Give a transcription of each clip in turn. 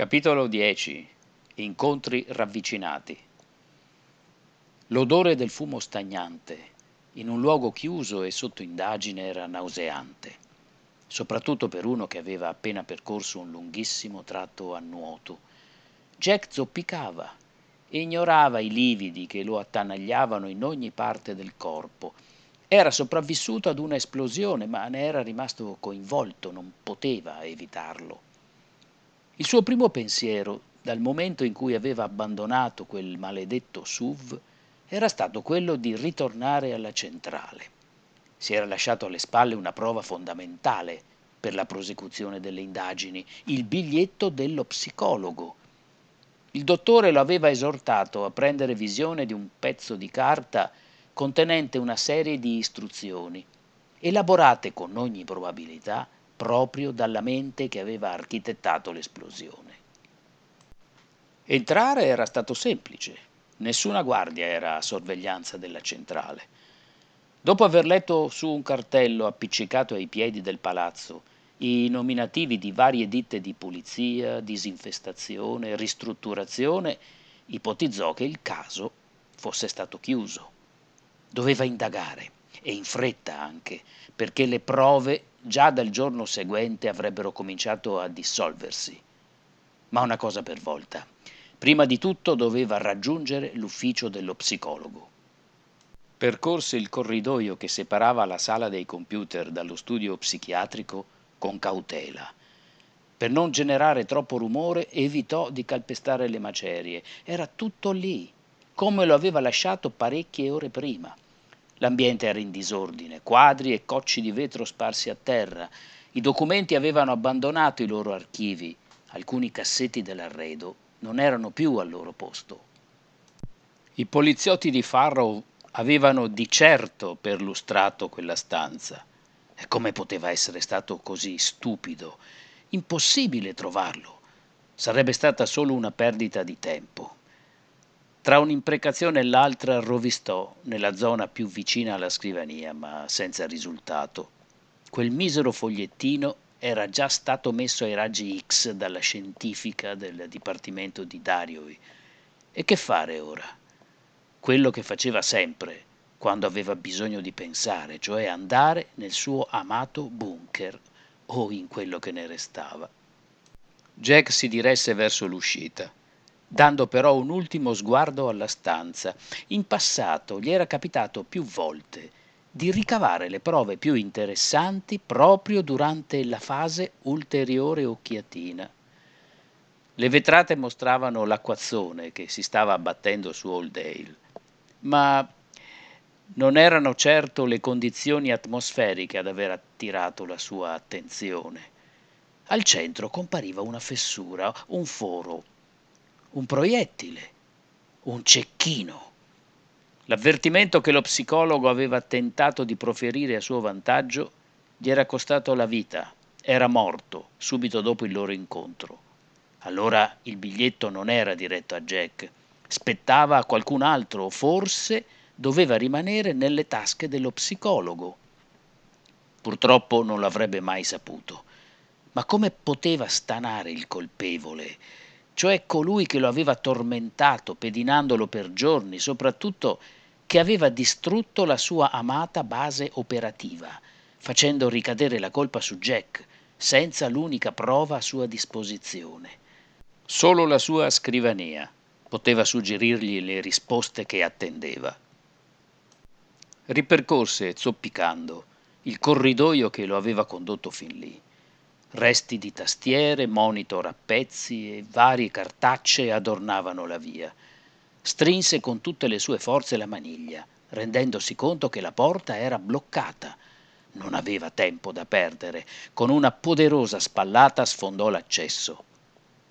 Capitolo 10. Incontri ravvicinati. L'odore del fumo stagnante in un luogo chiuso e sotto indagine era nauseante, soprattutto per uno che aveva appena percorso un lunghissimo tratto a nuoto. Jack zoppicava e ignorava i lividi che lo attanagliavano in ogni parte del corpo. Era sopravvissuto ad una esplosione, ma ne era rimasto coinvolto, non poteva evitarlo. Il suo primo pensiero, dal momento in cui aveva abbandonato quel maledetto SUV, era stato quello di ritornare alla centrale. Si era lasciato alle spalle una prova fondamentale per la prosecuzione delle indagini, il biglietto dello psicologo. Il dottore lo aveva esortato a prendere visione di un pezzo di carta contenente una serie di istruzioni, elaborate con ogni probabilità proprio dalla mente che aveva architettato l'esplosione. Entrare era stato semplice, nessuna guardia era a sorveglianza della centrale. Dopo aver letto su un cartello appiccicato ai piedi del palazzo i nominativi di varie ditte di pulizia, disinfestazione, ristrutturazione, ipotizzò che il caso fosse stato chiuso. Doveva indagare, e in fretta anche, perché le prove già dal giorno seguente avrebbero cominciato a dissolversi. Ma una cosa per volta. Prima di tutto doveva raggiungere l'ufficio dello psicologo. Percorse il corridoio che separava la sala dei computer dallo studio psichiatrico con cautela. Per non generare troppo rumore evitò di calpestare le macerie. Era tutto lì, come lo aveva lasciato parecchie ore prima. L'ambiente era in disordine, quadri e cocci di vetro sparsi a terra. I documenti avevano abbandonato i loro archivi. Alcuni cassetti dell'arredo non erano più al loro posto. I poliziotti di Farrow avevano di certo perlustrato quella stanza. E come poteva essere stato così stupido? Impossibile trovarlo. Sarebbe stata solo una perdita di tempo. Tra un'imprecazione e l'altra rovistò nella zona più vicina alla scrivania, ma senza risultato. Quel misero fogliettino era già stato messo ai raggi X dalla scientifica del dipartimento di Darioy. E che fare ora? Quello che faceva sempre quando aveva bisogno di pensare, cioè andare nel suo amato bunker o in quello che ne restava. Jack si diresse verso l'uscita, dando però un ultimo sguardo alla stanza. In passato gli era capitato più volte di ricavare le prove più interessanti proprio durante la fase ulteriore occhiatina. Le vetrate mostravano l'acquazzone che si stava abbattendo su Oldale, ma non erano certo le condizioni atmosferiche ad aver attirato la sua attenzione. Al centro compariva una fessura, un foro, un proiettile, un cecchino. L'avvertimento che lo psicologo aveva tentato di proferire a suo vantaggio gli era costato la vita. Era morto subito dopo il loro incontro. Allora il biglietto non era diretto a Jack, spettava a qualcun altro, o forse doveva rimanere nelle tasche dello psicologo. Purtroppo non l'avrebbe mai saputo. Ma come poteva stanare il colpevole? Cioè colui che lo aveva tormentato, pedinandolo per giorni, soprattutto che aveva distrutto la sua amata base operativa, facendo ricadere la colpa su Jack, senza l'unica prova a sua disposizione. Solo la sua scrivania poteva suggerirgli le risposte che attendeva. Ripercorse, zoppicando, il corridoio che lo aveva condotto fin lì. Resti di tastiere, monitor a pezzi e varie cartacce adornavano la via. Strinse con tutte le sue forze la maniglia, rendendosi conto che la porta era bloccata. Non aveva tempo da perdere. Con una poderosa spallata sfondò l'accesso.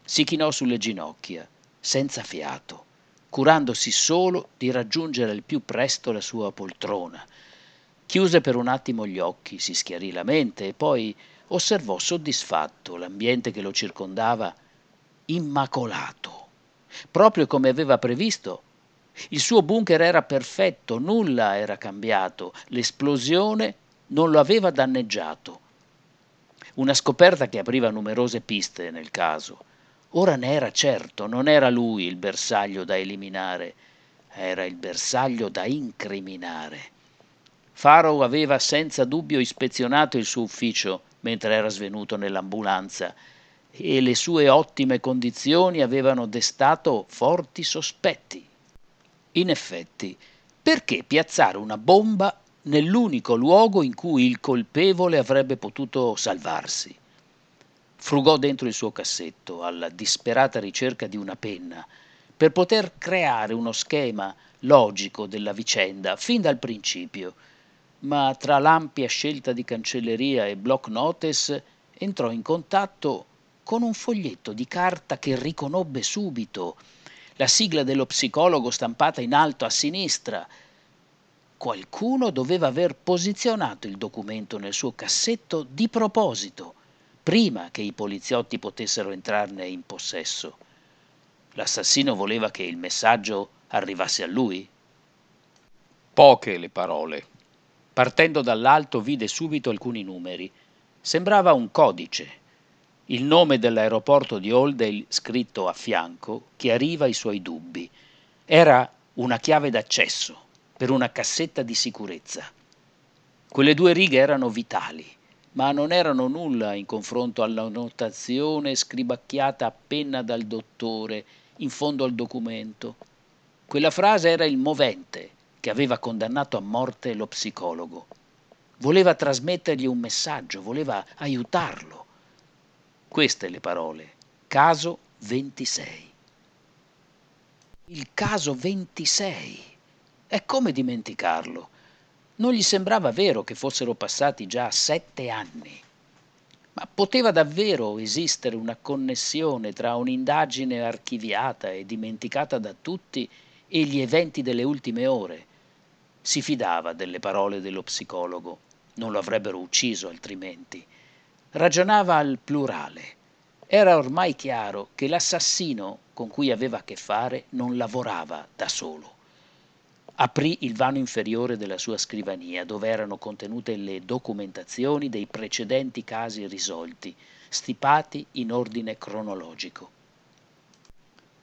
Si chinò sulle ginocchia, senza fiato, curandosi solo di raggiungere al più presto la sua poltrona. Chiuse per un attimo gli occhi, si schiarì la mente e poi osservò soddisfatto l'ambiente che lo circondava, immacolato. Proprio come aveva previsto, il suo bunker era perfetto, nulla era cambiato, l'esplosione non lo aveva danneggiato. Una scoperta che apriva numerose piste nel caso. Ora ne era certo, non era lui il bersaglio da eliminare, era il bersaglio da incriminare. Farrow aveva senza dubbio ispezionato il suo ufficio mentre era svenuto nell'ambulanza e le sue ottime condizioni avevano destato forti sospetti. In effetti, perché piazzare una bomba nell'unico luogo in cui il colpevole avrebbe potuto salvarsi? Frugò dentro il suo cassetto alla disperata ricerca di una penna per poter creare uno schema logico della vicenda fin dal principio, ma tra l'ampia scelta di cancelleria e block notice entrò in contatto con un foglietto di carta che riconobbe subito, la sigla dello psicologo stampata in alto a sinistra. Qualcuno doveva aver posizionato il documento nel suo cassetto di proposito, prima che i poliziotti potessero entrarne in possesso. L'assassino voleva che il messaggio arrivasse a lui. Poche le parole. Partendo dall'alto vide subito alcuni numeri. Sembrava un codice. Il nome dell'aeroporto di Oldale scritto a fianco chiariva i suoi dubbi. Era una chiave d'accesso per una cassetta di sicurezza. Quelle due righe erano vitali, ma non erano nulla in confronto alla notazione scribacchiata appena dal dottore in fondo al documento. Quella frase era il movente che aveva condannato a morte lo psicologo. Voleva trasmettergli un messaggio, voleva aiutarlo. Queste le parole. Caso 26. Il caso 26. E come dimenticarlo? Non gli sembrava vero che fossero passati già 7 anni. Ma poteva davvero esistere una connessione tra un'indagine archiviata e dimenticata da tutti e gli eventi delle ultime ore? Si fidava delle parole dello psicologo, non lo avrebbero ucciso altrimenti. Ragionava al plurale. Era ormai chiaro che l'assassino con cui aveva a che fare non lavorava da solo. Aprì il vano inferiore della sua scrivania, dove erano contenute le documentazioni dei precedenti casi risolti, stipati in ordine cronologico.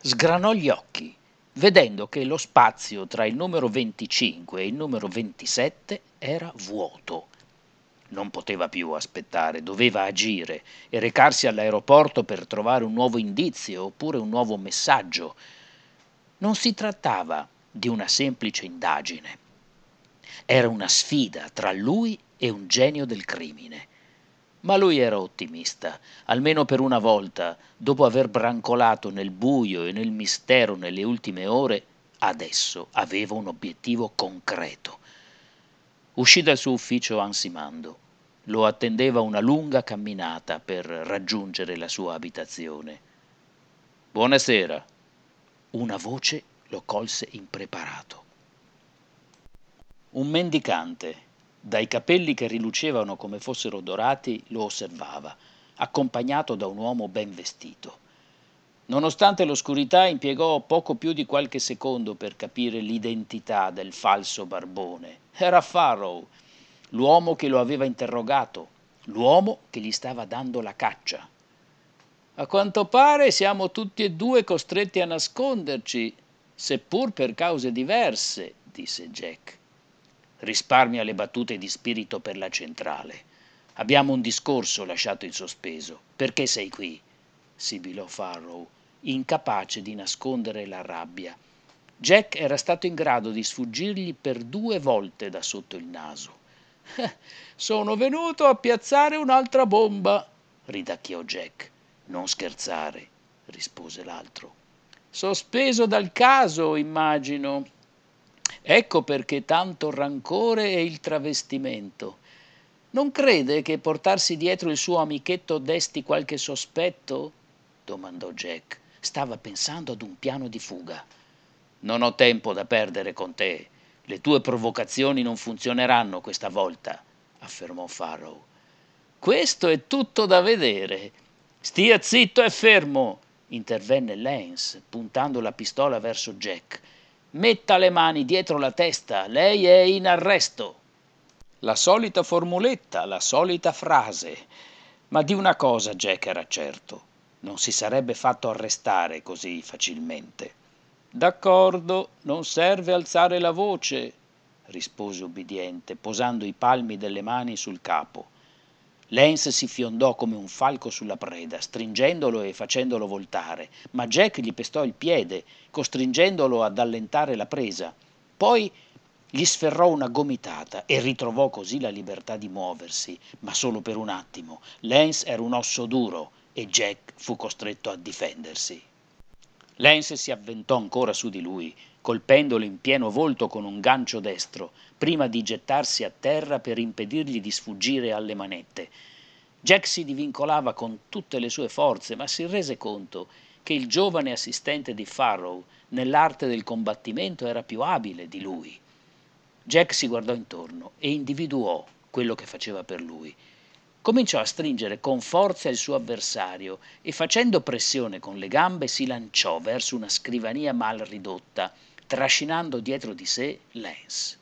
Sgranò gli occhi, vedendo che lo spazio tra il numero 25 e il numero 27 era vuoto. Non poteva più aspettare, doveva agire e recarsi all'aeroporto per trovare un nuovo indizio oppure un nuovo messaggio. Non si trattava di una semplice indagine. Era una sfida tra lui e un genio del crimine. Ma lui era ottimista, almeno per una volta, dopo aver brancolato nel buio e nel mistero nelle ultime ore, adesso aveva un obiettivo concreto. Uscì dal suo ufficio ansimando. Lo attendeva una lunga camminata per raggiungere la sua abitazione. «Buonasera!» Una voce lo colse impreparato. Un mendicante, dai capelli che rilucevano come fossero dorati, lo osservava, accompagnato da un uomo ben vestito. Nonostante l'oscurità, impiegò poco più di qualche secondo per capire l'identità del falso barbone. Era Farrow, l'uomo che lo aveva interrogato, l'uomo che gli stava dando la caccia. «A quanto pare siamo tutti e due costretti a nasconderci, seppur per cause diverse», disse Jack. «Risparmia le battute di spirito per la centrale. Abbiamo un discorso lasciato in sospeso. Perché sei qui?» sibilò Farrow, incapace di nascondere la rabbia. Jack era stato in grado di sfuggirgli per 2 volte da sotto il naso. «Sono venuto a piazzare un'altra bomba», ridacchiò Jack. «Non scherzare», rispose l'altro. «Sospeso dal caso, immagino. Ecco perché tanto rancore e il travestimento. Non crede che portarsi dietro il suo amichetto desti qualche sospetto?» domandò Jack. Stava pensando ad un piano di fuga. «Non ho tempo da perdere con te. Le tue provocazioni non funzioneranno questa volta», affermò Farrow. «Questo è tutto da vedere. Stia zitto e fermo», intervenne Lance, puntando la pistola verso Jack. «Metta le mani dietro la testa, lei è in arresto». La solita formuletta, la solita frase. Ma di una cosa Jack era certo: Non si sarebbe fatto arrestare così facilmente. «D'accordo, non serve alzare la voce», rispose ubbidiente, posando i palmi delle mani sul capo. Lance si fiondò come un falco sulla preda, stringendolo e facendolo voltare, ma Jack gli pestò il piede, costringendolo ad allentare la presa. Poi gli sferrò una gomitata e ritrovò così la libertà di muoversi, ma solo per un attimo. Lance era un osso duro e Jack fu costretto a difendersi. Lance si avventò ancora su di lui, colpendolo in pieno volto con un gancio destro, prima di gettarsi a terra per impedirgli di sfuggire alle manette. Jack si divincolava con tutte le sue forze, ma si rese conto che il giovane assistente di Farrow nell'arte del combattimento era più abile di lui. Jack si guardò intorno e individuò quello che faceva per lui. Cominciò a stringere con forza il suo avversario e, facendo pressione con le gambe, si lanciò verso una scrivania mal ridotta, trascinando dietro di sé Lance.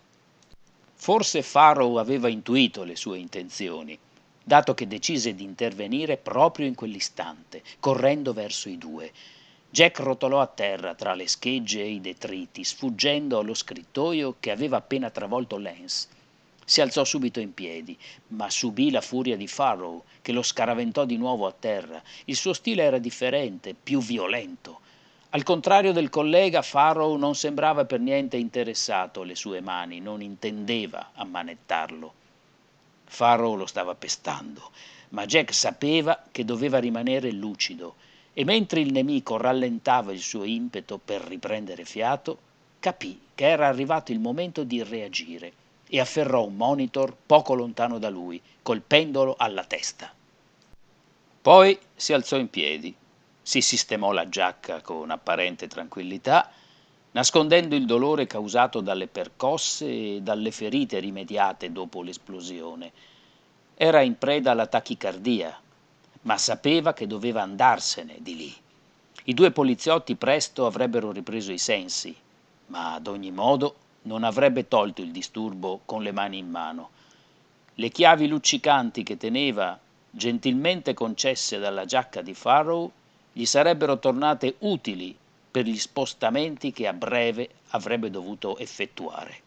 Forse Farrow aveva intuito le sue intenzioni, dato che decise di intervenire proprio in quell'istante, correndo verso i due. Jack rotolò a terra tra le schegge e i detriti, sfuggendo allo scrittoio che aveva appena travolto Lance. Si alzò subito in piedi, ma subì la furia di Farrow, che lo scaraventò di nuovo a terra. Il suo stile era differente, più violento. Al contrario del collega, Farrow non sembrava per niente interessato alle sue mani, non intendeva ammanettarlo. Farrow lo stava pestando, ma Jack sapeva che doveva rimanere lucido, e mentre il nemico rallentava il suo impeto per riprendere fiato, capì che era arrivato il momento di reagire e afferrò un monitor poco lontano da lui, colpendolo alla testa. Poi si alzò in piedi, si sistemò la giacca con apparente tranquillità, nascondendo il dolore causato dalle percosse e dalle ferite rimediate dopo l'esplosione. Era in preda alla tachicardia, ma sapeva che doveva andarsene di lì. I due poliziotti presto avrebbero ripreso i sensi, ma ad ogni modo non avrebbe tolto il disturbo con le mani in mano. Le chiavi luccicanti che teneva, gentilmente concesse dalla giacca di Farrow, gli sarebbero tornate utili per gli spostamenti che a breve avrebbe dovuto effettuare.